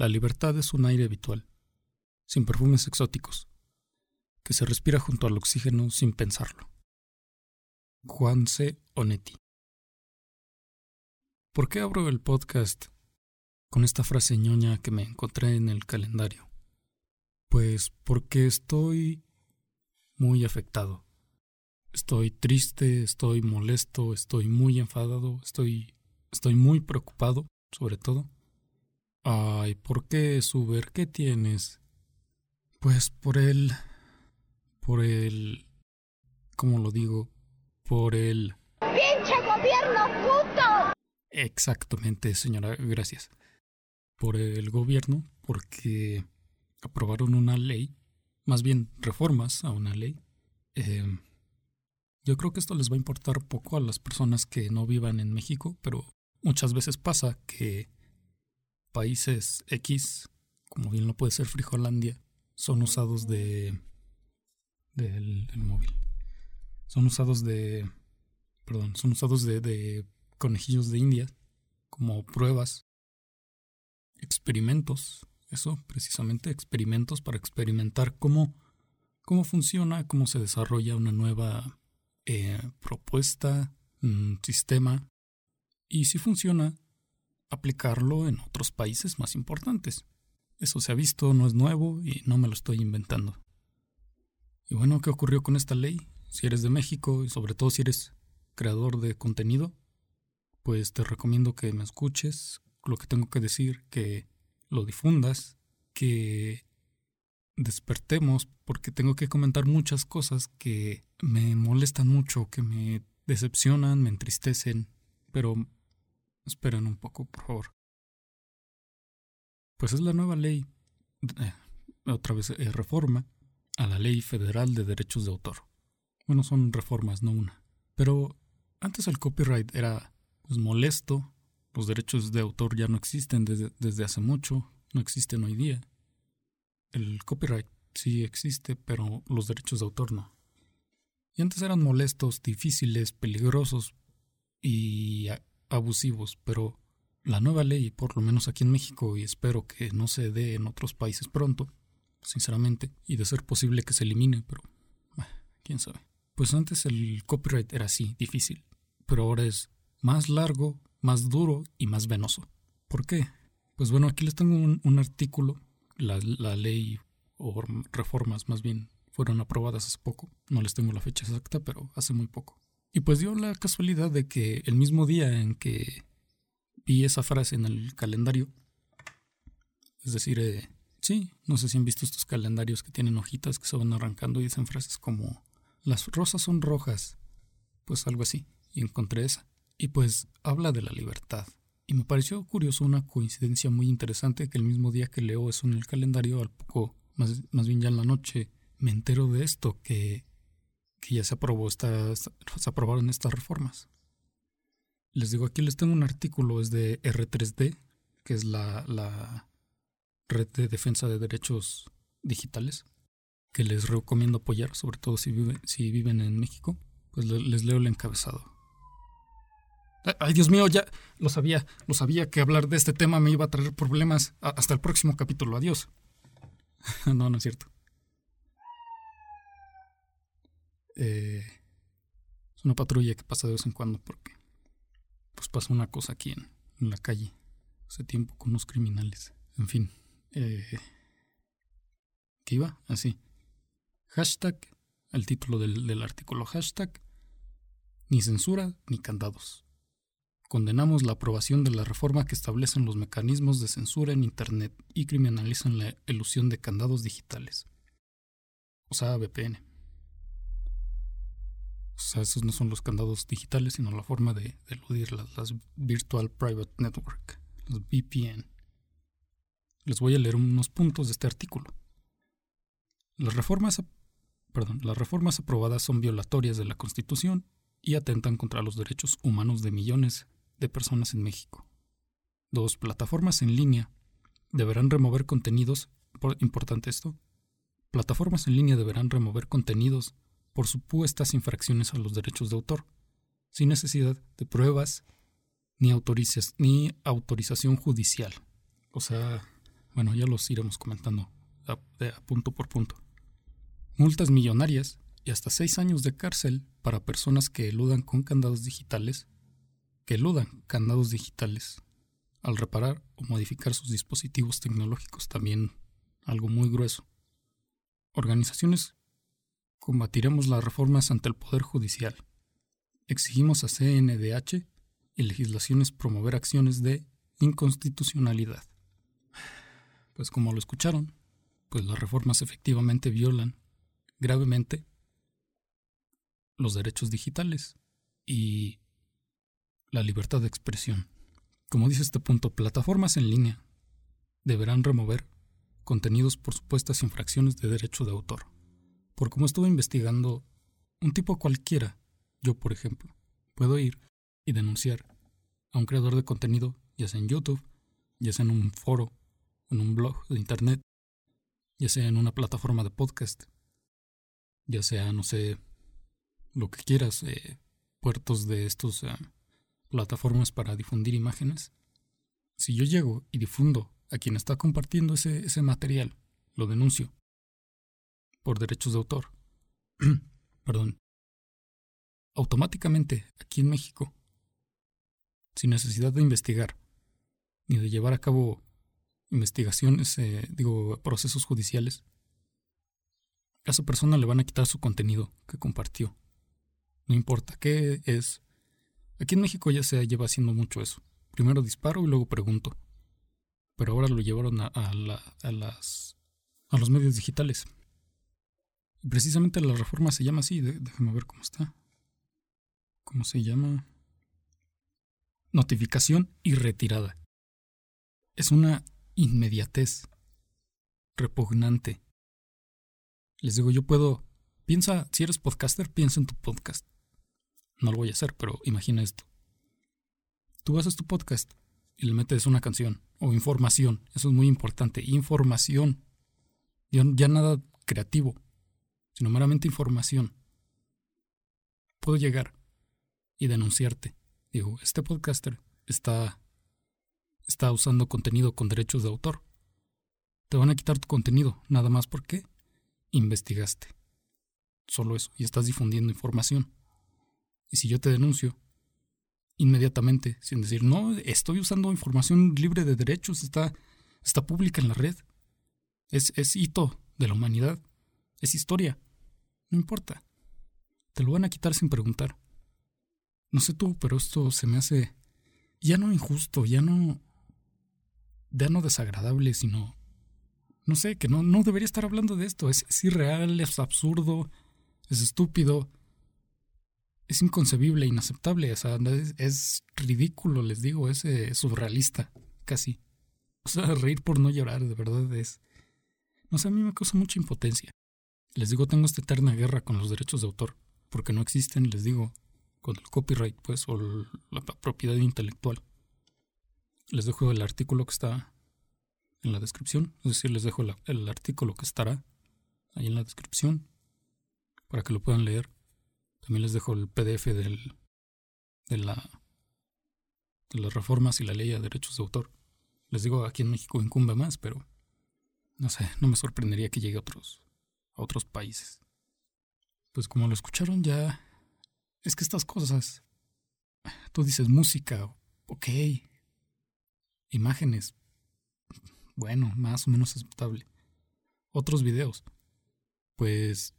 La libertad es un aire habitual, sin perfumes exóticos, que se respira junto al oxígeno sin pensarlo. Juan C. Onetti. ¿Por qué abro el podcast con esta frase ñoña que me encontré en el calendario? Pues porque estoy muy afectado. Estoy triste, estoy molesto, estoy muy enfadado, estoy muy preocupado, sobre todo. Ay, ¿por qué, Suber? ¿Qué tienes? Pues por el... ¿Cómo lo digo? Por el... ¡Pinche gobierno puto! Exactamente, señora, gracias. Por el gobierno, porque aprobaron una ley, más bien reformas a una ley. Yo creo que esto les va a importar poco a las personas que no vivan en México, pero muchas veces pasa que países X, como bien lo puede ser Frijolandia, son usados del móvil. Son usados de conejillos de India como pruebas, experimentos, eso precisamente, experimentos para experimentar cómo funciona, cómo se desarrolla una nueva propuesta, sistema, y si funciona, aplicarlo en otros países más importantes. Eso se ha visto, no es nuevo y no me lo estoy inventando. Y bueno, ¿qué ocurrió con esta ley? Si eres de México y sobre todo si eres creador de contenido, pues te recomiendo que me escuches lo que tengo que decir, que lo difundas, que despertemos, porque tengo que comentar muchas cosas que me molestan mucho, que me decepcionan, me entristecen, pero esperen un poco, por favor. Pues es la nueva ley, otra vez reforma, a la Ley Federal de Derechos de Autor. Bueno, son reformas, no una. Pero antes el copyright era pues molesto, los derechos de autor ya no existen desde hace mucho, no existen hoy día. El copyright sí existe, pero los derechos de autor no. Y antes eran molestos, difíciles, peligrosos y abusivos, pero la nueva ley, por lo menos aquí en México, y espero que no se dé en otros países pronto, sinceramente, y de ser posible que se elimine, pero quién sabe. Pues antes el copyright era así, difícil, pero ahora es más largo, más duro y más venoso. ¿Por qué? Pues bueno, aquí les tengo un artículo. La ley, o reformas más bien, fueron aprobadas hace poco. No les tengo la fecha exacta, pero hace muy poco. Y pues dio la casualidad de que el mismo día en que vi esa frase en el calendario, es decir, sí, no sé si han visto estos calendarios que tienen hojitas que se van arrancando y dicen frases como las rosas son rojas, pues algo así, y encontré esa. Y pues habla de la libertad. Y me pareció curioso, una coincidencia muy interesante, que el mismo día que leo eso en el calendario, al poco, más bien ya en la noche, me entero de esto, que ya se aprobaron estas reformas. Les digo, aquí les tengo un artículo, es de R3D, que es la Red de Defensa de Derechos Digitales, que les recomiendo apoyar, sobre todo si viven en México. Pues les leo el encabezado. Ay, Dios mío, ya lo sabía que hablar de este tema me iba a traer problemas. Hasta el próximo capítulo, adiós. No es cierto. Es una patrulla que pasa de vez en cuando porque pues pasa una cosa aquí en la calle hace tiempo con unos criminales. En fin, ¿qué iba? Así. Hashtag, el título del artículo, hashtag, ni censura ni candados. Condenamos la aprobación de la reforma que establecen los mecanismos de censura en Internet y criminalizan la elusión de candados digitales. O sea, VPN. O sea, esos no son los candados digitales, sino la forma de eludir las Virtual Private Network, los VPN. Les voy a leer unos puntos de este artículo. Las reformas aprobadas son violatorias de la Constitución y atentan contra los derechos humanos de millones de personas en México. 2. Plataformas en línea deberán remover contenidos. Importante esto. Plataformas en línea deberán remover contenidos por supuestas infracciones a los derechos de autor, sin necesidad de pruebas ni autorización judicial. O sea, Bueno, ya los iremos comentando a punto por punto. Multas millonarias y hasta 6 años de cárcel para personas que eludan con candados digitales, al reparar o modificar sus dispositivos tecnológicos, también algo muy grueso. Organizaciones: combatiremos las reformas ante el Poder Judicial. Exigimos a CNDH y legislaciones promover acciones de inconstitucionalidad. Pues como lo escucharon, pues las reformas efectivamente violan gravemente los derechos digitales y la libertad de expresión. Como dice este punto, plataformas en línea deberán remover contenidos por supuestas infracciones de derecho de autor. Por como estuve investigando, un tipo cualquiera, yo por ejemplo, puedo ir y denunciar a un creador de contenido, ya sea en YouTube, ya sea en un foro, en un blog de internet, ya sea en una plataforma de podcast, ya sea, no sé, lo que quieras, puertos de estos plataformas para difundir imágenes. Si yo llego y difundo a quien está compartiendo ese material, lo denuncio por derechos de autor. Perdón. Automáticamente, aquí en México, sin necesidad de investigar ni de llevar a cabo investigaciones, procesos judiciales, a esa persona le van a quitar su contenido que compartió. No importa qué es. Aquí en México ya se lleva haciendo mucho eso. Primero disparo y luego pregunto. Pero ahora lo llevaron a los medios digitales. Y precisamente la reforma se llama así. Déjame ver cómo está. ¿Cómo se llama? Notificación y retirada. Es una inmediatez repugnante. Les digo, yo puedo... Piensa, si eres podcaster, piensa en tu podcast. No lo voy a hacer, pero imagina esto. Tú haces tu podcast y le metes una canción o información. Eso es muy importante. Información. Ya nada creativo, sino meramente información. Puedo llegar y denunciarte. Digo, este podcaster está usando contenido con derechos de autor. Te van a quitar tu contenido, nada más porque investigaste. Solo eso. Y estás difundiendo información. Y si yo te denuncio, inmediatamente, sin decir, no, estoy usando información libre de derechos, está pública en la red. Es hito de la humanidad, es historia, no importa. Te lo van a quitar sin preguntar. No sé tú, pero esto se me hace ya no injusto, ya no desagradable, sino, no sé, que no debería estar hablando de esto. Es irreal, es absurdo, es estúpido. Es inconcebible, inaceptable, o sea, es ridículo, les digo, es surrealista, casi. O sea, reír por no llorar, de verdad, es... No sé, a mí me causa mucha impotencia. Les digo, tengo esta eterna guerra con los derechos de autor, porque no existen, les digo, con el copyright, pues, o la propiedad intelectual. Les dejo el artículo que está en la descripción, es decir, les dejo el artículo que estará ahí en la descripción, para que lo puedan leer. También les dejo el PDF de las reformas y la ley de derechos de autor. Les digo, aquí en México incumbe más, pero no sé, no me sorprendería que llegue a otros países. Pues como lo escucharon ya, es que estas cosas, tú dices música, ok, imágenes, bueno, más o menos aceptable. Otros videos, pues...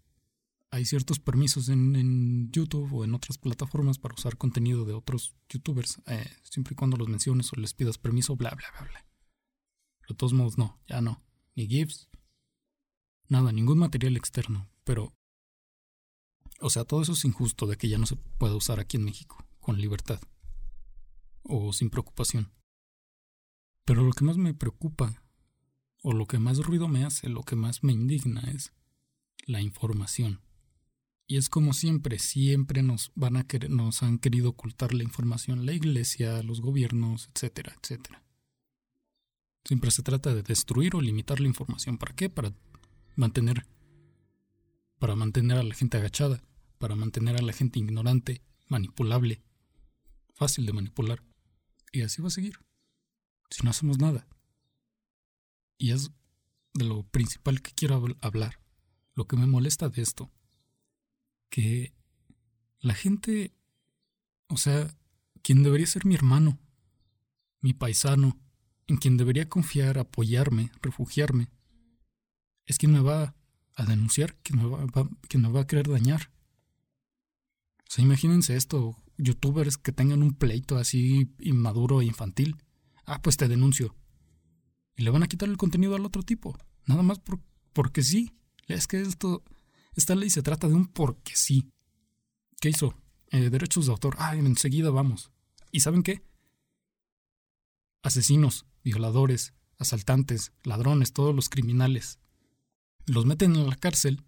Hay ciertos permisos en YouTube o en otras plataformas para usar contenido de otros youtubers, siempre y cuando los menciones o les pidas permiso, bla, bla, bla, bla. Pero de todos modos, no, ya no. Ni GIFs, nada, ningún material externo. Pero, o sea, todo eso es injusto de que ya no se pueda usar aquí en México, con libertad o sin preocupación. Pero lo que más me preocupa, o lo que más ruido me hace, lo que más me indigna es la información. Y es como siempre nos han querido ocultar la información, la iglesia, los gobiernos, etcétera, etcétera. Siempre se trata de destruir o limitar la información. ¿Para qué? Para mantener a la gente agachada, para mantener a la gente ignorante, manipulable, fácil de manipular. Y así va a seguir, si no hacemos nada. y es de lo principal que quiero hablar. Lo que me molesta de esto, que la gente, o sea, quien debería ser mi hermano, mi paisano, en quien debería confiar, apoyarme, refugiarme, es quien me va a denunciar, quien me va a querer dañar. O sea, imagínense esto, youtubers que tengan un pleito así inmaduro e infantil. Ah, pues te denuncio. Y le van a quitar el contenido al otro tipo, nada más porque sí. Es que esta ley se trata de un porque sí. ¿Qué hizo? Derechos de autor. Ay, enseguida vamos. ¿Y saben qué? Asesinos, violadores, asaltantes, ladrones, todos los criminales. Los meten en la cárcel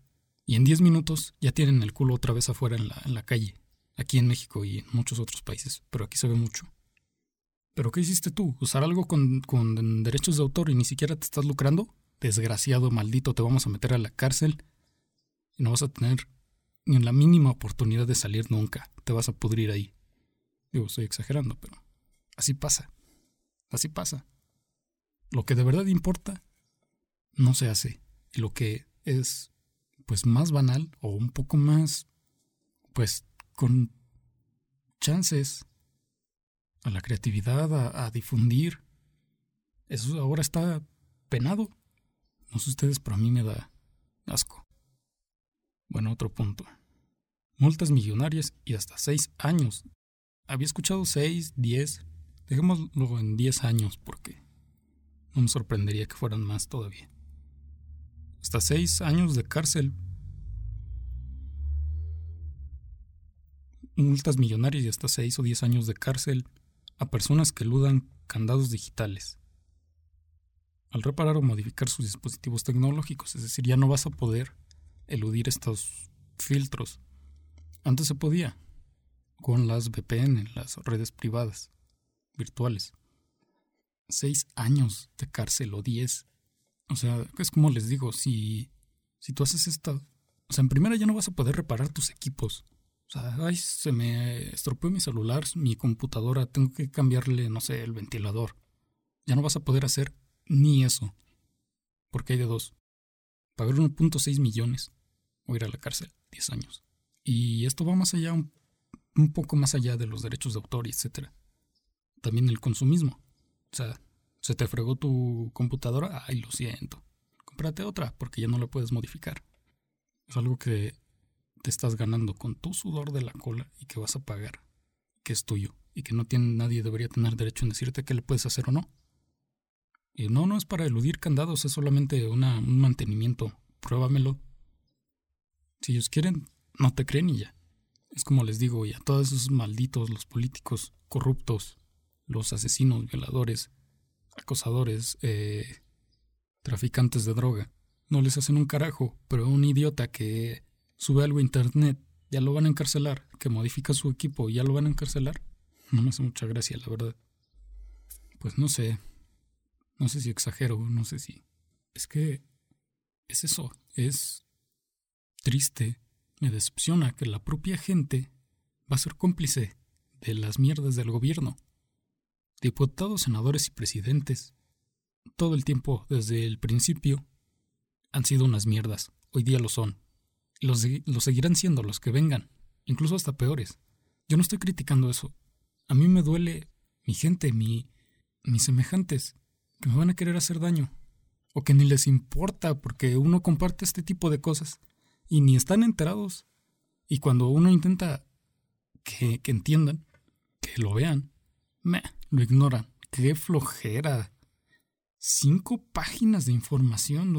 y en 10 minutos ya tienen el culo otra vez afuera en la calle. Aquí en México y en muchos otros países, pero aquí se ve mucho. ¿Pero qué hiciste tú? ¿Usar algo con derechos de autor y ni siquiera te estás lucrando? Desgraciado, maldito, te vamos a meter a la cárcel y no vas a tener ni la mínima oportunidad de salir nunca. Te vas a pudrir ahí. Digo, estoy exagerando, pero así pasa. Así pasa. Lo que de verdad importa no se hace. Y lo que es pues más banal o un poco más pues con chances a la creatividad, a difundir, eso ahora está penado. No sé ustedes, pero a mí me da asco. Bueno, otro punto. Multas millonarias y hasta 6 años. Había escuchado 6, 10. Dejémoslo en 10 años porque no me sorprendería que fueran más todavía. Hasta 6 años de cárcel. Multas millonarias y hasta 6 o 10 años de cárcel a personas que eludan candados digitales. Al reparar o modificar sus dispositivos tecnológicos, es decir, ya no vas a poder eludir estos filtros. Antes se podía, con las VPN, las redes privadas, virtuales. 6 años de cárcel o 10. O sea, es como les digo, si tú haces esta... O sea, en primera ya no vas a poder reparar tus equipos. O sea, ay, se me estropeó mi celular, mi computadora, tengo que cambiarle, no sé, el ventilador. Ya no vas a poder hacer... ni eso, porque hay de dos: pagar 1.6 millones o ir a la cárcel 10 años. Y esto va más allá, un poco más allá de los derechos de autor, etcétera. También el consumismo. O sea, se te fregó tu computadora, ay, lo siento, cómprate otra porque ya no la puedes modificar. Es algo que te estás ganando con tu sudor de la cola y que vas a pagar, que es tuyo y que no tiene, nadie debería tener derecho en decirte qué le puedes hacer o no. Y no es para eludir candados, es solamente un mantenimiento. Pruébamelo. Si ellos quieren, no te creen y ya. Es como les digo, y a todos esos malditos, los políticos corruptos, los asesinos, violadores, acosadores, traficantes de droga. No les hacen un carajo, pero un idiota que sube algo a internet, ya lo van a encarcelar. Que modifica su equipo, ya lo van a encarcelar. No me hace mucha gracia, la verdad. Pues no sé. No sé si exagero, no sé si... Es que es eso, es triste, me decepciona que la propia gente va a ser cómplice de las mierdas del gobierno. Diputados, senadores y presidentes, todo el tiempo, desde el principio, han sido unas mierdas. Hoy día lo son. Lo seguirán siendo los que vengan, incluso hasta peores. Yo no estoy criticando eso. A mí me duele mi gente, mis semejantes... que me van a querer hacer daño, o que ni les importa porque uno comparte este tipo de cosas y ni están enterados, y cuando uno intenta que entiendan, que lo vean, lo ignoran. ¡Qué flojera! 5 páginas de información.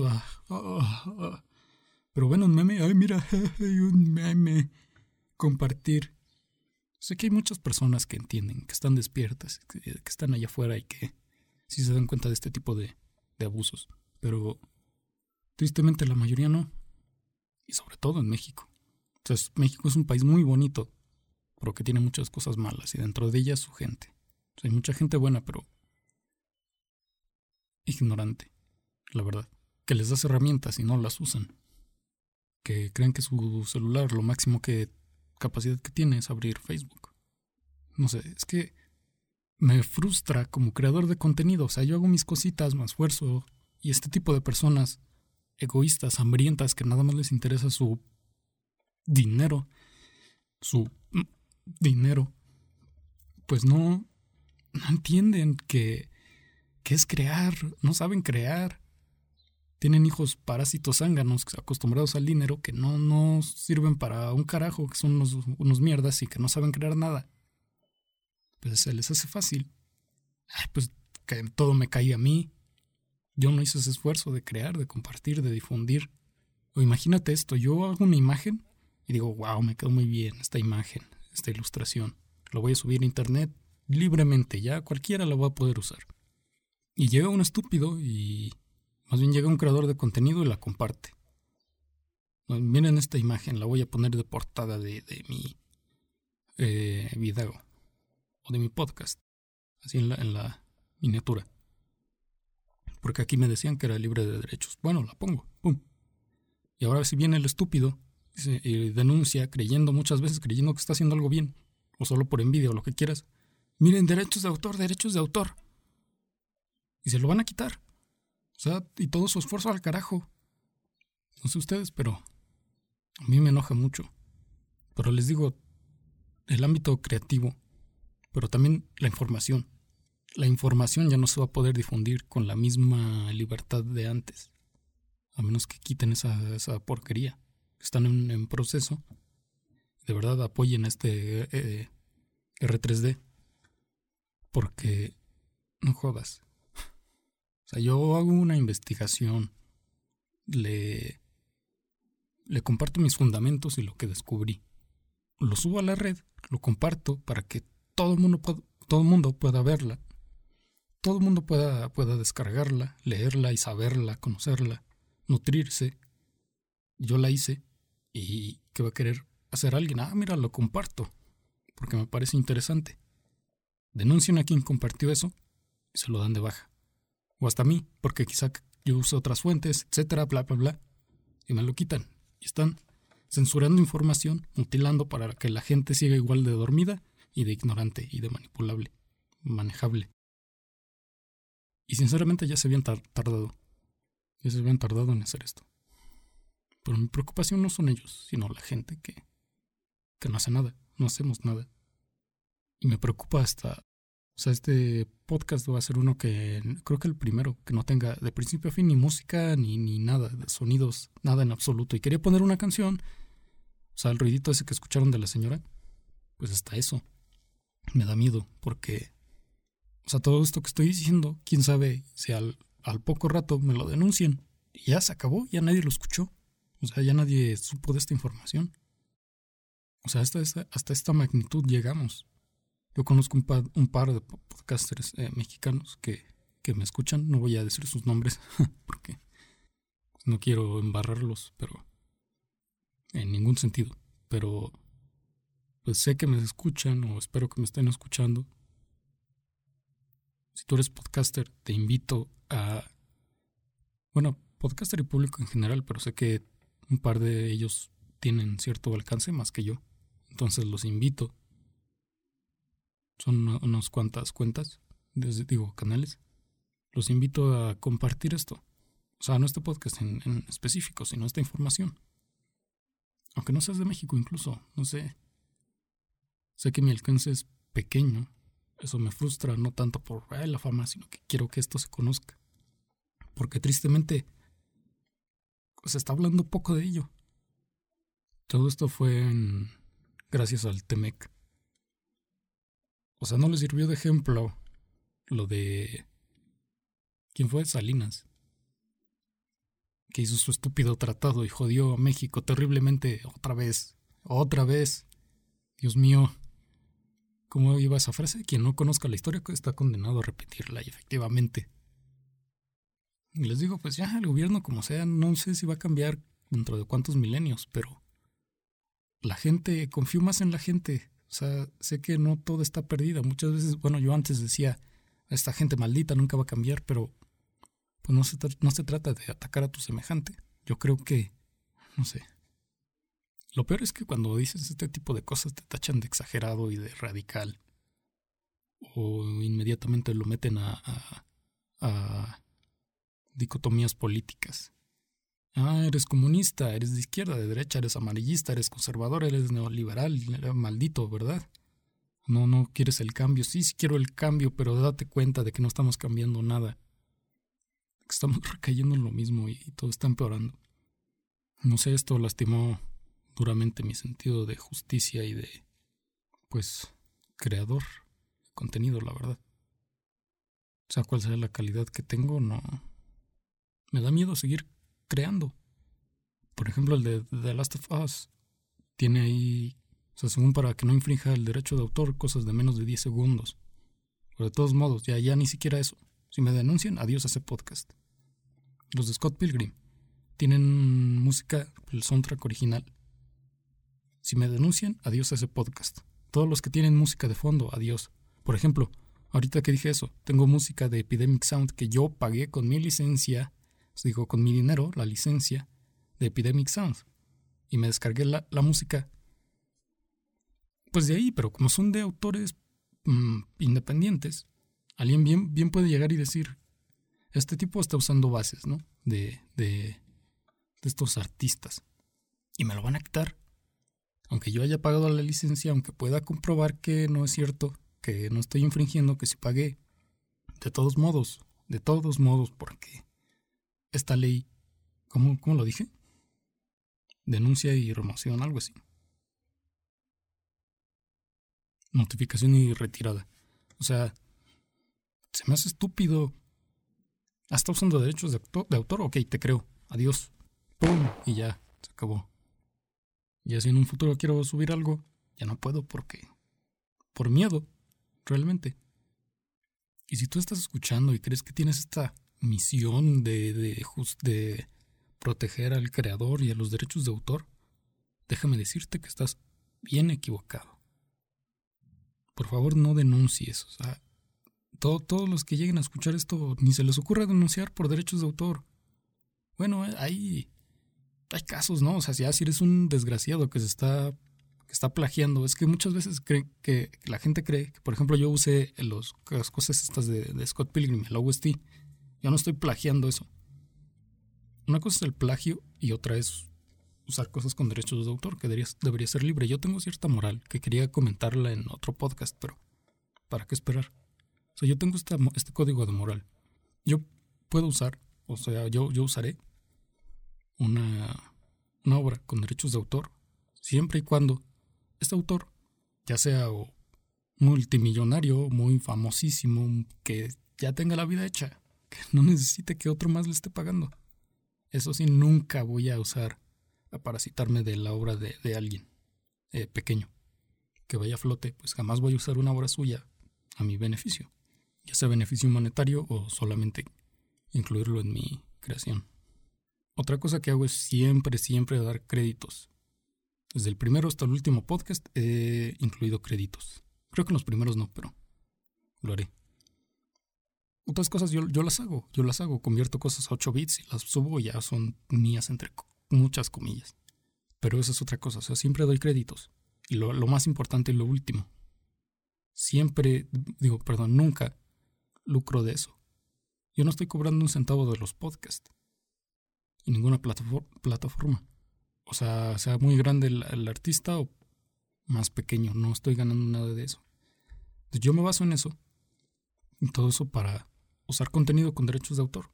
Pero bueno, un meme, ay mira, un meme, compartir. Sé que hay muchas personas que entienden, que están despiertas, que están allá afuera y que si se dan cuenta de este tipo de abusos, pero tristemente la mayoría no, y sobre todo en México. Entonces, México es un país muy bonito, pero que tiene muchas cosas malas, y dentro de ellas su gente. O sea, hay mucha gente buena, pero ignorante, la verdad, que les das herramientas y no las usan, que creen que su celular, lo máximo que capacidad que tiene es abrir Facebook. No sé, es que me frustra como creador de contenido. O sea, yo hago mis cositas, me esfuerzo Y este tipo de personas egoístas, hambrientas, que nada más les interesa su dinero, pues no entienden que es crear, no saben crear. Tienen hijos parásitos zánganos acostumbrados al dinero que no sirven para un carajo, que son unos mierdas y que no saben crear nada. Pues se les hace fácil. Ay, pues que todo me cae a mí. Yo no hice ese esfuerzo de crear, de compartir, de difundir. O imagínate esto, yo hago una imagen y digo, wow, me quedó muy bien esta imagen, esta ilustración. Lo voy a subir a internet libremente, ya cualquiera la va a poder usar. Y llega un estúpido y... más bien llega un creador de contenido y la comparte. Miren esta imagen, la voy a poner de portada de mi video o de mi podcast. Así en la miniatura. Porque aquí me decían que era libre de derechos. Bueno, la pongo. ¡Pum! Y ahora si viene el estúpido y denuncia creyendo que está haciendo algo bien. O solo por envidia o lo que quieras. Miren, derechos de autor. Y se lo van a quitar. O sea, y todo su esfuerzo al carajo. No sé ustedes, pero a mí me enoja mucho. Pero les digo, el ámbito creativo, pero también la información. La información ya no se va a poder difundir con la misma libertad de antes. A menos que quiten esa porquería. Están en proceso. De verdad, apoyen a este R3D. Porque no jodas. O sea, yo hago una investigación, le comparto mis fundamentos y lo que descubrí. Lo subo a la red, lo comparto para que todo el mundo pueda verla. Todo el mundo pueda descargarla, leerla y saberla, conocerla, nutrirse. Yo la hice y ¿qué va a querer hacer alguien? Ah, mira, lo comparto porque me parece interesante. Denuncian a quien compartió eso y se lo dan de baja. O hasta a mí, porque quizá yo uso otras fuentes, etcétera, bla, bla, bla, y me lo quitan. Y están censurando información, mutilando para que la gente siga igual de dormida y de ignorante y de manejable. Y sinceramente ya se habían tardado. Ya se habían tardado en hacer esto. Pero mi preocupación no son ellos, sino la gente que no hace nada, no hacemos nada. Y me preocupa hasta... O sea, este podcast va a ser uno que, creo que el primero, que no tenga de principio a fin ni música, ni nada, de sonidos, nada en absoluto. Y quería poner una canción, o sea, el ruidito ese que escucharon de la señora, pues hasta eso me da miedo, porque, o sea, todo esto que estoy diciendo, quién sabe si al poco rato me lo denuncien. Y ya se acabó, ya nadie lo escuchó, o sea, ya nadie supo de esta información. O sea, hasta esta magnitud llegamos. Yo conozco un par de podcasters mexicanos que me escuchan. No voy a decir sus nombres porque no quiero embarrarlos, pero en ningún sentido. Pero pues sé que me escuchan o espero que me estén escuchando. Si tú eres podcaster, te invito a... Bueno, podcaster y público en general, pero sé que un par de ellos tienen cierto alcance más que yo. Entonces los invito. Son unas cuantas cuentas, canales. Los invito a compartir esto. O sea, no este podcast en específico, sino esta información. Aunque no seas de México incluso, no sé. Sé que mi alcance es pequeño. Eso me frustra, no tanto por la fama, sino que quiero que esto se conozca. Porque tristemente se está hablando poco de ello. Todo esto fue gracias al T-MEC. O sea, no le sirvió de ejemplo lo de... ¿Quién fue? Salinas. Que hizo su estúpido tratado y jodió a México terriblemente otra vez. Dios mío. ¿Cómo iba esa frase? Quien no conozca la historia está condenado a repetirla, y efectivamente. Y les digo, pues ya, el gobierno como sea, no sé si va a cambiar dentro de cuántos milenios, pero... La gente, confío más en la gente... O sea, sé que no todo está perdida. Muchas veces, bueno, yo antes decía, esta gente maldita nunca va a cambiar, pero pues no se trata de atacar a tu semejante. Yo creo que, no sé. Lo peor es que cuando dices este tipo de cosas te tachan de exagerado y de radical. O inmediatamente lo meten a dicotomías políticas. Ah, eres comunista, eres de izquierda, de derecha, eres amarillista, eres conservador, eres neoliberal, eres maldito, ¿verdad? No, no quieres el cambio. Sí, sí quiero el cambio, pero date cuenta de que no estamos cambiando nada. Estamos recayendo en lo mismo y todo está empeorando. No sé, esto lastimó duramente mi sentido de justicia y de, pues, creador de contenido, la verdad. O sea, cuál sea la calidad que tengo, no. Me da miedo seguir creando. Por ejemplo, el de The Last of Us tiene ahí, o sea, según para que no infrinja el derecho de autor, cosas de menos de 10 segundos. Pero de todos modos, ya ni siquiera eso. Si me denuncian, adiós a ese podcast. Los de Scott Pilgrim tienen música, el soundtrack original. Si me denuncian, adiós a ese podcast. Todos los que tienen música de fondo, adiós. Por ejemplo, ahorita que dije eso, tengo música de Epidemic Sound que yo pagué con mi licencia, digo, con mi dinero, la licencia de Epidemic Sound. Y me descargué la música, pues de ahí, pero como son de autores independientes, alguien bien puede llegar y decir, este tipo está usando bases, ¿no? De estos artistas. Y me lo van a quitar. Aunque yo haya pagado la licencia, aunque pueda comprobar que no es cierto, que no estoy infringiendo, que sí pagué. De todos modos, porque esta ley, ¿cómo lo dije? Denuncia y remoción, algo así. Notificación y retirada. O sea, se me hace estúpido. ¿Está usando derechos de autor? Ok, te creo. Adiós. ¡Pum! Y ya, se acabó. Ya si en un futuro quiero subir algo, ya no puedo porque... por miedo, realmente. Y si tú estás escuchando y crees que tienes esta misión de proteger al creador y a los derechos de autor, déjame decirte que estás bien equivocado. Por favor, no denuncies. O sea, todos los que lleguen a escuchar esto, ni se les ocurra denunciar por derechos de autor. Bueno, hay casos, ¿no? O sea, si eres un desgraciado que está plagiando. Es que muchas veces cree que la gente cree que, por ejemplo, yo usé las cosas estas de Scott Pilgrim, el OST. Yo no estoy plagiando eso. Una cosa es el plagio y otra es usar cosas con derechos de autor, que debería ser libre. Yo tengo cierta moral que quería comentarla en otro podcast, pero ¿para qué esperar? O sea, yo tengo este código de moral. Yo puedo usar, o sea, yo usaré una obra con derechos de autor siempre y cuando este autor, ya sea multimillonario, muy famosísimo, que ya tenga la vida hecha, que no necesite que otro más le esté pagando. Eso sí, nunca voy a usar a parasitarme de la obra de alguien pequeño que vaya a flote, pues jamás voy a usar una obra suya a mi beneficio, ya sea beneficio monetario o solamente incluirlo en mi creación. Otra cosa que hago es siempre dar créditos. Desde el primero hasta el último podcast he incluido créditos. Creo que en los primeros no, pero lo haré. Otras cosas yo las hago. Convierto cosas a 8 bits y las subo y ya son mías entre muchas comillas. Pero esa es otra cosa, o sea, siempre doy créditos. Y lo más importante y lo último. Nunca lucro de eso. Yo no estoy cobrando un centavo de los podcasts. Y ninguna plataforma. O sea, muy grande el artista o más pequeño. No estoy ganando nada de eso. Entonces, yo me baso en eso. En todo eso para usar contenido con derechos de autor.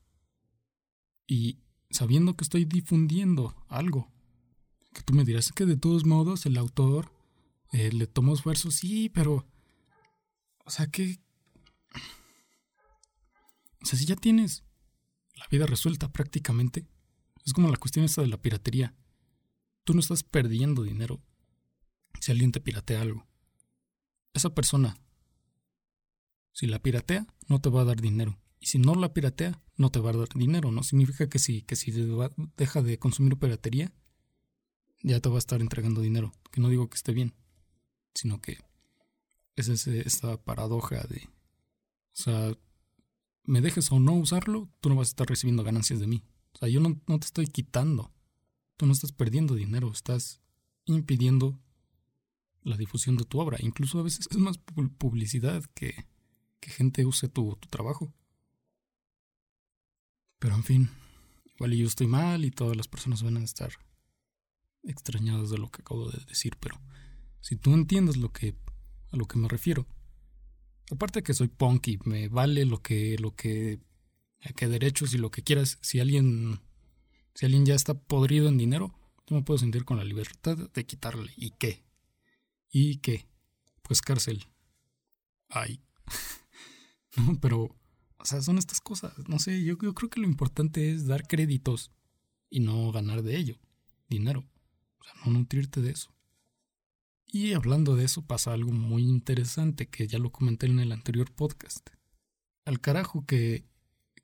Y sabiendo que estoy difundiendo algo. Que tú me dirás que de todos modos el autor le tomó esfuerzo. Sí, pero... o sea que... o sea, si ya tienes la vida resuelta prácticamente... es como la cuestión esta de la piratería. Tú no estás perdiendo dinero si alguien te piratea algo. Esa persona, si la piratea, no te va a dar dinero. Y si no la piratea, no te va a dar dinero. No significa que si deja de consumir piratería, ya te va a estar entregando dinero. Que no digo que esté bien, sino que es esa paradoja de... o sea, me dejes o no usarlo, tú no vas a estar recibiendo ganancias de mí. O sea, yo no te estoy quitando. Tú no estás perdiendo dinero. Estás impidiendo la difusión de tu obra. Incluso a veces es más publicidad que gente use tu trabajo. Pero en fin, igual yo estoy mal y todas las personas van a estar extrañadas de lo que acabo de decir, pero si tú entiendes a lo que me refiero, aparte de que soy punk y me vale a qué derechos y lo que quieras, si alguien ya está podrido en dinero, yo me puedo sentir con la libertad de quitarle. ¿Y qué? Pues cárcel. Ay. No, pero, o sea, son estas cosas. No sé, yo creo que lo importante es dar créditos y no ganar de ello dinero. O sea, no nutrirte de eso. Y hablando de eso pasa algo muy interesante que ya lo comenté en el anterior podcast. Al carajo que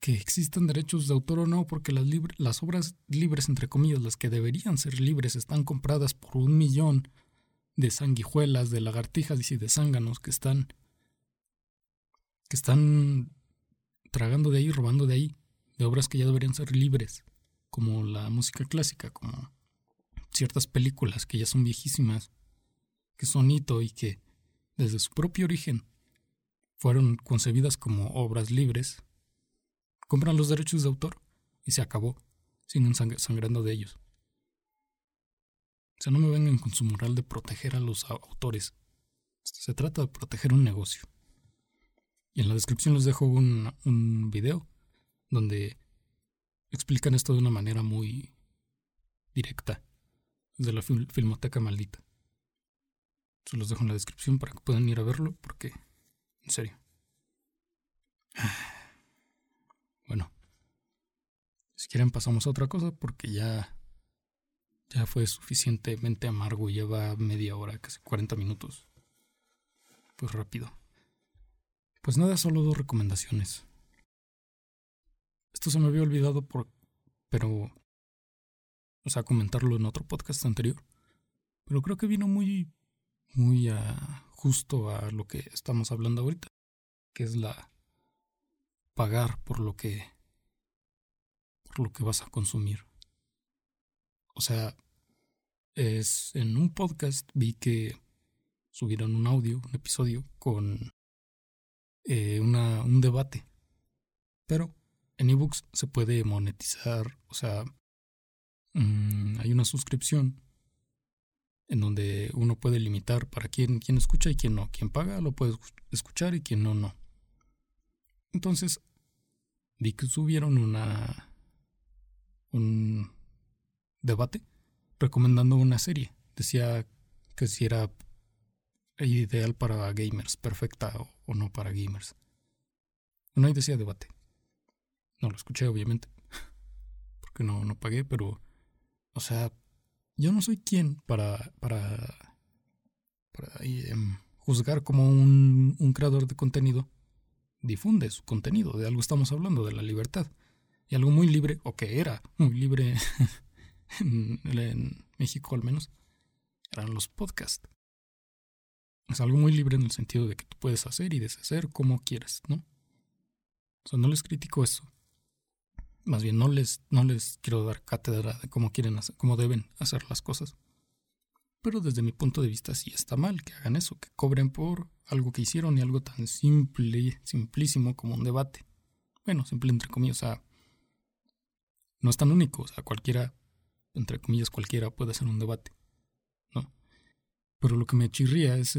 existan derechos de autor o no, porque las obras libres, entre comillas, las que deberían ser libres, están compradas por 1,000,000 de sanguijuelas, de lagartijas y de zánganos que están tragando de ahí, robando de ahí, de obras que ya deberían ser libres, como la música clásica, como ciertas películas que ya son viejísimas, que son hito y que desde su propio origen fueron concebidas como obras libres. Compran los derechos de autor y se acabó. Siguen sangrando de ellos. O sea, no me vengan con su moral de proteger a los autores. Se trata de proteger un negocio. Y en la descripción les dejo un video donde explican esto de una manera muy directa desde la Filmoteca Maldita. Se los dejo en la descripción para que puedan ir a verlo porque, en serio. Bueno, si quieren pasamos a otra cosa porque ya fue suficientemente amargo. Lleva media hora, casi 40 minutos. Pues rápido. Pues nada, solo 2 recomendaciones. Esto se me había olvidado pero... O sea, comentarlo en otro podcast anterior. Pero creo que vino muy justo a lo que estamos hablando ahorita. Que es la... pagar por lo que vas a consumir. O sea, en un podcast vi que subieron un episodio con un debate. Pero en ebooks se puede monetizar, o sea, hay una suscripción en donde uno puede limitar para quién escucha y quién no. Quien paga lo puede escuchar y quien no. Entonces, vi que subieron un debate recomendando una serie. Decía que si era ideal para gamers, perfecta o no para gamers. Bueno, ahí decía debate. No lo escuché, obviamente, porque no pagué, pero, o sea, yo no soy quien para juzgar cómo un creador de contenido difunde su contenido. De algo estamos hablando, de la libertad. Y algo muy libre, o que era muy libre en México al menos, eran los podcasts. Es algo muy libre en el sentido de que tú puedes hacer y deshacer como quieras, ¿no? O sea, no les critico eso. Más bien, no les quiero dar cátedra de cómo deben hacer las cosas. Pero desde mi punto de vista sí está mal que hagan eso, que cobren por algo que hicieron y algo tan simplísimo como un debate. Bueno, simple entre comillas, o sea, no es tan único, o sea, cualquiera, entre comillas, cualquiera puede hacer un debate, ¿no? Pero lo que me chirría es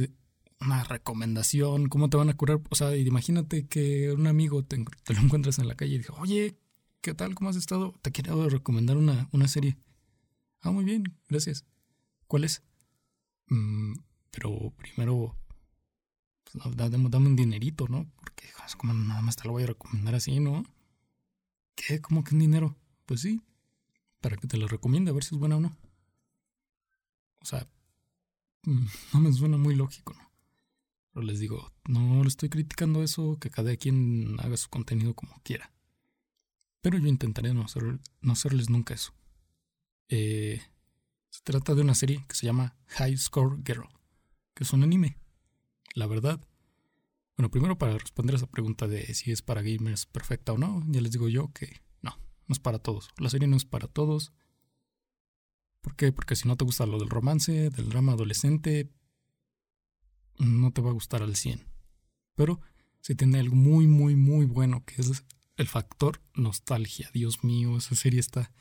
una recomendación, ¿cómo te van a curar? O sea, imagínate que un amigo te lo encuentras en la calle y dice, oye, ¿qué tal? ¿Cómo has estado? Te quiero recomendar una serie. Ah, muy bien, gracias. ¿Cuál es? Pero primero, pues, dame un dinerito, ¿no? Porque es como nada más te lo voy a recomendar así, ¿no? ¿Qué? ¿Cómo que un dinero? Pues sí, para que te lo recomiende, a ver si es buena o no. O sea, no me suena muy lógico, ¿no? Pero les digo, no le estoy criticando eso, que cada quien haga su contenido como quiera. Pero yo intentaré no hacerles nunca eso. Se trata de una serie que se llama High Score Girl, que es un anime. La verdad, bueno, primero para responder a esa pregunta de si es para gamers perfecta o no, ya les digo yo que no es para todos. La serie no es para todos. ¿Por qué? Porque si no te gusta lo del romance, del drama adolescente, no te va a gustar al 100. Pero se tiene algo muy, muy, muy bueno, que es el factor nostalgia. Dios mío, esa serie está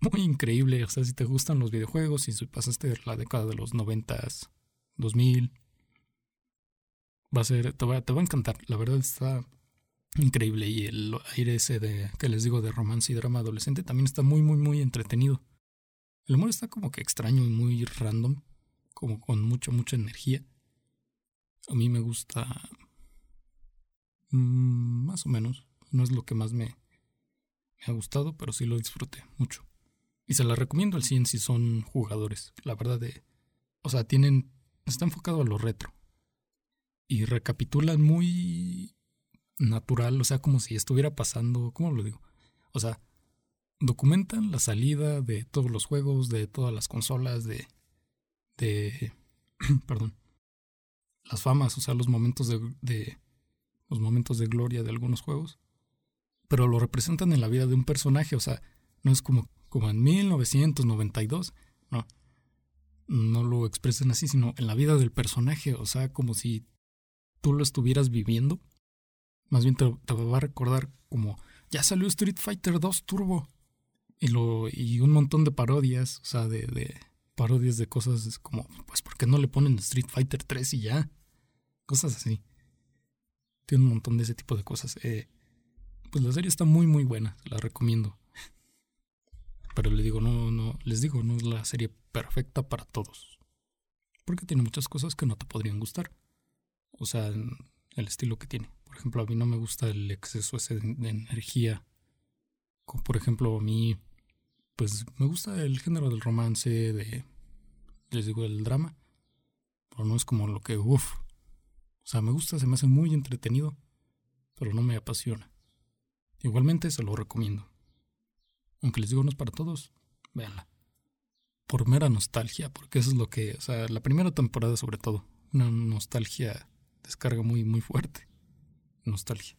muy increíble. O sea, si te gustan los videojuegos, si pasaste la década de los 90s, 2000, te va a encantar. La verdad está increíble. Y el aire ese que les digo de romance y drama adolescente también está muy, muy, muy entretenido. El humor está como que extraño y muy random, como con mucha, mucha energía. A mí me gusta más o menos. No es lo que más me ha gustado, pero sí lo disfruté mucho. Y se la recomiendo al 100 si son jugadores. La verdad está enfocado a lo retro. Y recapitulan muy natural, o sea, como si estuviera pasando, ¿cómo lo digo? O sea, documentan la salida de todos los juegos, de todas las consolas, perdón, las famas, o sea, los momentos los momentos de gloria de algunos juegos, pero lo representan en la vida de un personaje, o sea, no es como en 1992, no lo expresan así, sino en la vida del personaje, o sea, como si tú lo estuvieras viviendo. Más bien te va a recordar como, ya salió Street Fighter 2 Turbo. Y un montón de parodias, o sea, de parodias de cosas como, pues, ¿por qué no le ponen Street Fighter 3 y ya? Cosas así. Tiene un montón de ese tipo de cosas. Pues la serie está muy, muy buena, la recomiendo. Pero no es la serie perfecta para todos. Porque tiene muchas cosas que no te podrían gustar. O sea, el estilo que tiene. Por ejemplo, a mí no me gusta el exceso ese de energía. Como por ejemplo, a mí, pues me gusta el género del romance, del drama. Pero no es como lo que, O sea, me gusta, se me hace muy entretenido, pero no me apasiona. Igualmente se lo recomiendo. Aunque les digo, no es para todos, véanla. Por mera nostalgia, porque eso es lo que, o sea, la primera temporada sobre todo. Una nostalgia, descarga muy, muy fuerte. Nostalgia.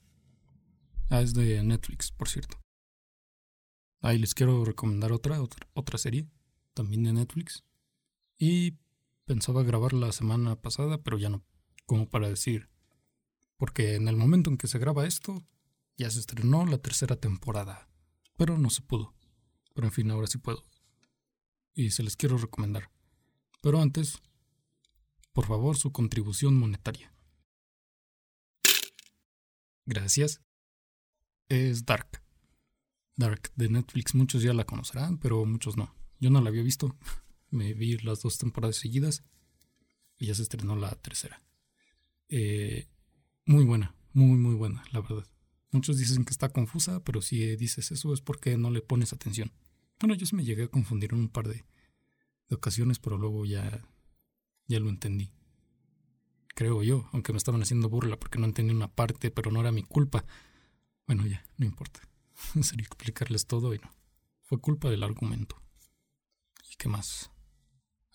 Es de Netflix, por cierto. Y les quiero recomendar otra serie, también de Netflix. Y pensaba grabar la semana pasada, pero ya no, como para decir. Porque en el momento en que se graba esto, ya se estrenó la tercera temporada. Pero no se pudo. Pero en fin, ahora sí puedo. Y se les quiero recomendar. Pero antes, por favor, su contribución monetaria. Gracias. Es Dark. Dark de Netflix. Muchos ya la conocerán, pero muchos no. Yo no la había visto. Me vi las 2 temporadas seguidas. Y ya se estrenó la tercera. Muy buena. Muy, muy buena, la verdad. Muchos dicen que está confusa, pero si dices eso es porque no le pones atención. Bueno, yo sí me llegué a confundir en un par de ocasiones, pero luego ya lo entendí. Creo yo, aunque me estaban haciendo burla porque no entendí una parte, pero no era mi culpa. Bueno, ya, no importa. Sería explicarles todo y no. Fue culpa del argumento. ¿Y qué más?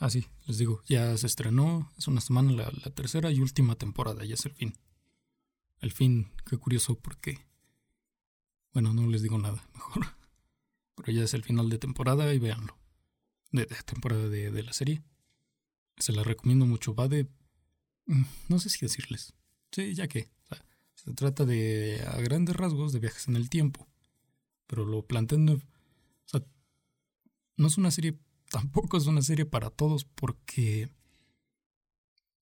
Sí, les digo, ya se estrenó, hace una semana la tercera y última temporada, ya es el fin. El fin, qué curioso porque... Bueno, no les digo nada, mejor. Pero ya es el final de temporada y véanlo. De temporada de la serie. Se la recomiendo mucho, va de... No sé si decirles. Sí, ya que. O sea, se trata de, a grandes rasgos, de viajes en el tiempo. Pero lo plantean... O sea, no es una serie... Tampoco es una serie para todos porque...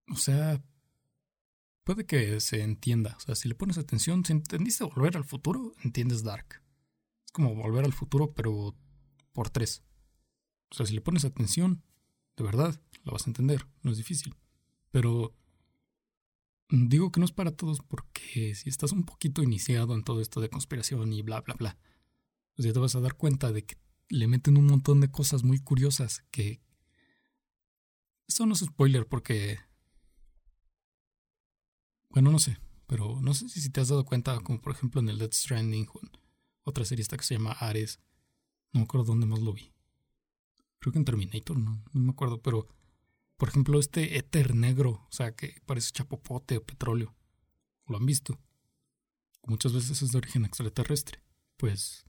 O sea... Puede que se entienda. O sea, si le pones atención... Si entendiste Volver al Futuro, entiendes Dark. Es como Volver al Futuro, pero... por 3. O sea, si le pones atención... De verdad, la vas a entender. No es difícil. Pero... Digo que no es para todos porque si estás un poquito iniciado en todo esto de conspiración y bla, bla, bla, pues ya te vas a dar cuenta de que le meten un montón de cosas muy curiosas que... Eso no es spoiler porque... Bueno, no sé, pero no sé si te has dado cuenta, como por ejemplo en el Death Stranding, otra serie esta que se llama Ares, no me acuerdo dónde más lo vi. Creo que en Terminator, no me acuerdo, pero... Por ejemplo, este éter negro, o sea, que parece chapopote o petróleo. Lo han visto. Muchas veces es de origen extraterrestre. Pues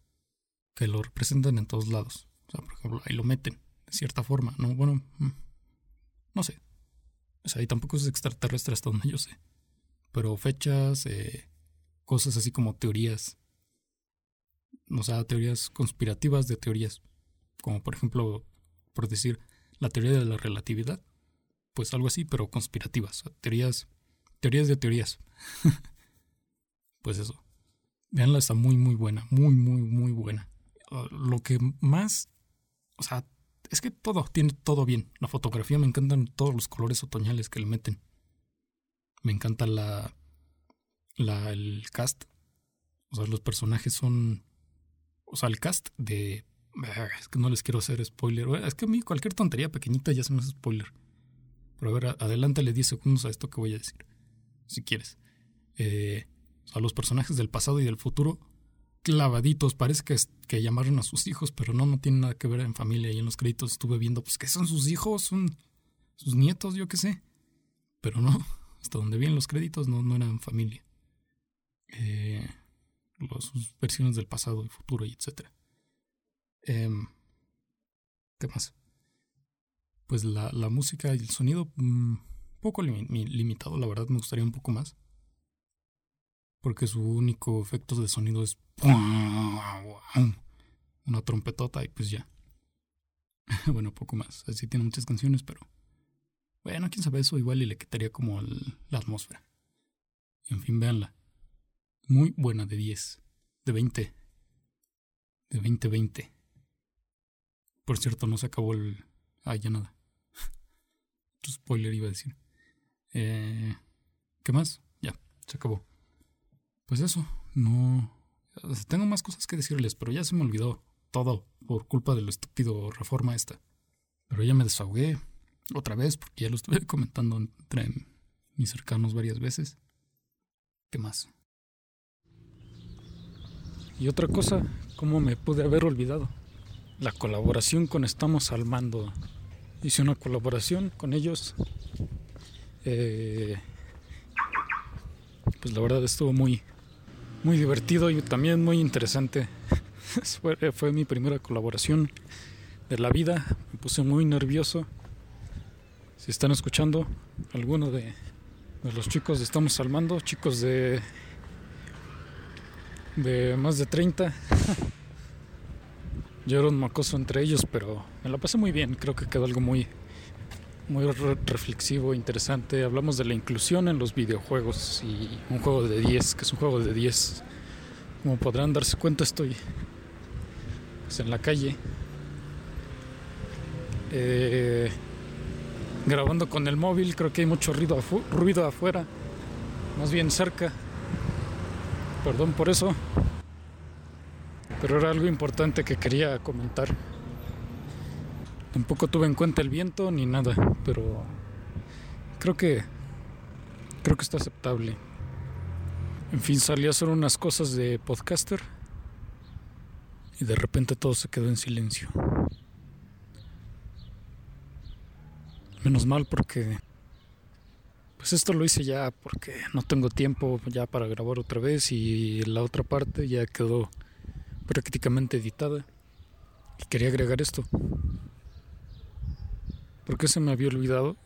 que lo representan en todos lados. O sea, por ejemplo, ahí lo meten, de cierta forma, ¿no? Bueno, no sé. O sea, ahí tampoco es extraterrestre hasta donde yo sé. Pero fechas, cosas así como teorías o sea, teorías conspirativas de teorías, como por ejemplo, por decir, la teoría de la relatividad, pues algo así, pero conspirativas, teorías de teorías. Pues eso, véanla, está muy buena, muy buena. Lo que más, o sea, es que todo, tiene todo bien. La fotografía, me encantan todos los colores otoñales que le meten. Me encanta el cast. O sea, los personajes son... O sea, el cast de... Es que no les quiero hacer spoiler. Es que a mí cualquier tontería pequeñita ya se me hace spoiler. Pero a ver, adelántale 10 segundos a esto que voy a decir, si quieres. O sea, los personajes del pasado y del futuro... clavaditos, parece que llamaron a sus hijos, pero no tiene nada que ver en familia. Y en los créditos estuve viendo, pues, ¿qué son sus hijos? ¿Son sus nietos? Yo qué sé. Pero no, hasta donde vi en los créditos no eran familia. Sus versiones del pasado y futuro y etcétera. ¿Qué más? Pues la música y el sonido, un poco limitado, la verdad. Me gustaría un poco más, porque su único efecto de sonido es una trompetota y pues ya. Bueno, poco más. Así tiene muchas canciones, pero... Bueno, quién sabe, eso igual y le quitaría como la atmósfera. En fin, véanla. Muy buena, de 10. De 20. De 20. Por cierto, no se acabó el... Ah, ya nada. Tu spoiler iba a decir. ¿Qué más? Ya, se acabó. Pues eso, no... Tengo más cosas que decirles, pero ya se me olvidó todo por culpa de lo estúpido Reforma esta. Pero ya me desahogué otra vez, porque ya lo estuve comentando entre mis cercanos varias veces. ¿Qué más? Y otra cosa, ¿cómo me pude haber olvidado? La colaboración con Estamos al Mando. Hice una colaboración con ellos. Pues la verdad estuvo muy divertido y también muy interesante. Fue mi primera colaboración de la vida. Me puse muy nervioso. Si están escuchando alguno de los chicos de Estamos al Mando, chicos de más de 30. Yo era un mocoso entre ellos, pero me la pasé muy bien. Creo que quedó algo muy reflexivo, interesante. Hablamos de la inclusión en los videojuegos y un juego de 10, que es un juego de 10. Como podrán darse cuenta, estoy pues en la calle, grabando con el móvil. Creo que hay mucho ruido afuera, más bien cerca. Perdón por eso, pero era algo importante que quería comentar. Tampoco tuve en cuenta el viento ni nada, pero creo que está aceptable. En fin, salí a hacer unas cosas de podcaster y de repente todo se quedó en silencio. Menos mal, porque pues esto lo hice ya porque no tengo tiempo ya para grabar otra vez, y la otra parte ya quedó prácticamente editada. Y quería agregar esto, porque se me había olvidado,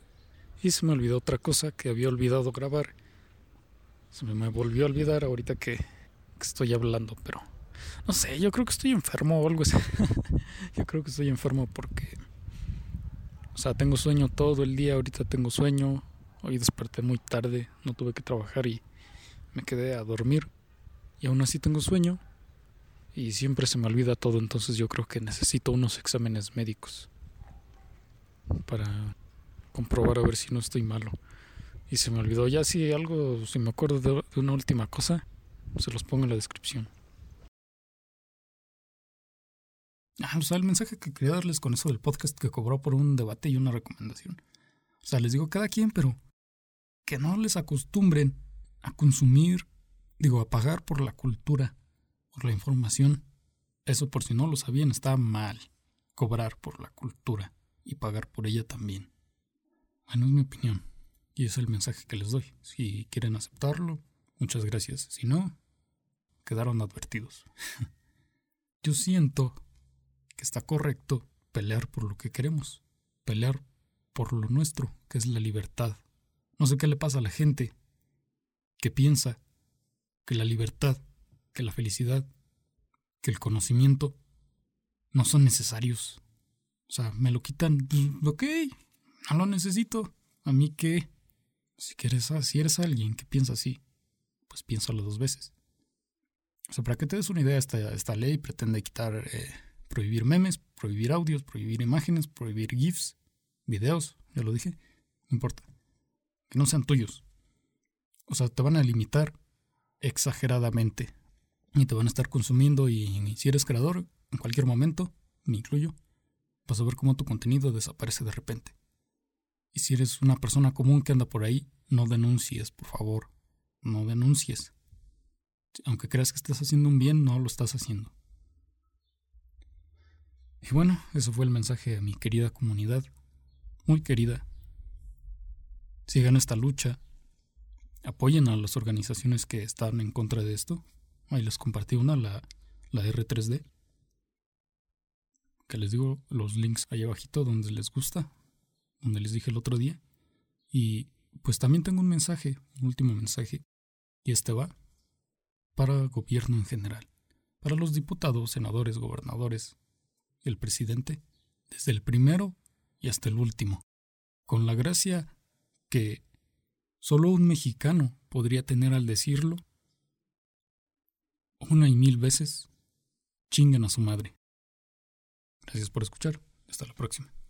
y se me olvidó otra cosa que había olvidado grabar. Se me volvió a olvidar ahorita que estoy hablando, pero no sé, yo creo que estoy enfermo o algo así. Yo creo que estoy enfermo porque, o sea, tengo sueño todo el día, ahorita tengo sueño. Hoy desperté muy tarde, no tuve que trabajar y me quedé a dormir. Y aún así tengo sueño y siempre se me olvida todo, entonces yo creo que necesito unos exámenes médicos para comprobar a ver si no estoy malo. Y se me olvidó. Ya si me acuerdo de una última cosa, se los pongo en la descripción. O sea, el mensaje que quería darles con eso del podcast, que cobró por un debate y una recomendación. O sea, les digo cada quien, pero que no les acostumbren a consumir, a pagar por la cultura, por la información. Eso, por si no lo sabían, está mal. Cobrar por la cultura y pagar por ella también. Bueno, es mi opinión y es el mensaje que les doy. Si quieren aceptarlo, muchas gracias. Si no, quedaron advertidos. Yo siento que está correcto pelear por lo que queremos, pelear por lo nuestro, que es la libertad. No sé qué le pasa a la gente que piensa que la libertad, que la felicidad, que el conocimiento no son necesarios. O sea, me lo quitan, ok, no lo necesito. A mí que, si eres alguien que piensa así, pues piénsalo dos veces. O sea, para que te des una idea, esta ley pretende quitar, prohibir memes, prohibir audios, prohibir imágenes, prohibir GIFs, videos, ya lo dije, no importa, que no sean tuyos. O sea, te van a limitar exageradamente y te van a estar consumiendo y si eres creador, en cualquier momento, me incluyo, vas a ver cómo tu contenido desaparece de repente. Y si eres una persona común que anda por ahí, no denuncies, por favor, no denuncies. Aunque creas que estás haciendo un bien, no lo estás haciendo. Y bueno, eso fue el mensaje a mi querida comunidad, muy querida. Sigan esta lucha, apoyen a las organizaciones que están en contra de esto. Ahí les compartí una, la R3D, que les digo los links ahí abajito donde les gusta, donde les dije el otro día. Y pues también tengo un mensaje, un último mensaje, y este va para el gobierno en general, para los diputados, senadores, gobernadores, el presidente, desde el primero y hasta el último, con la gracia que solo un mexicano podría tener al decirlo una y mil veces: chinguen a su madre. Gracias por escuchar, hasta la próxima.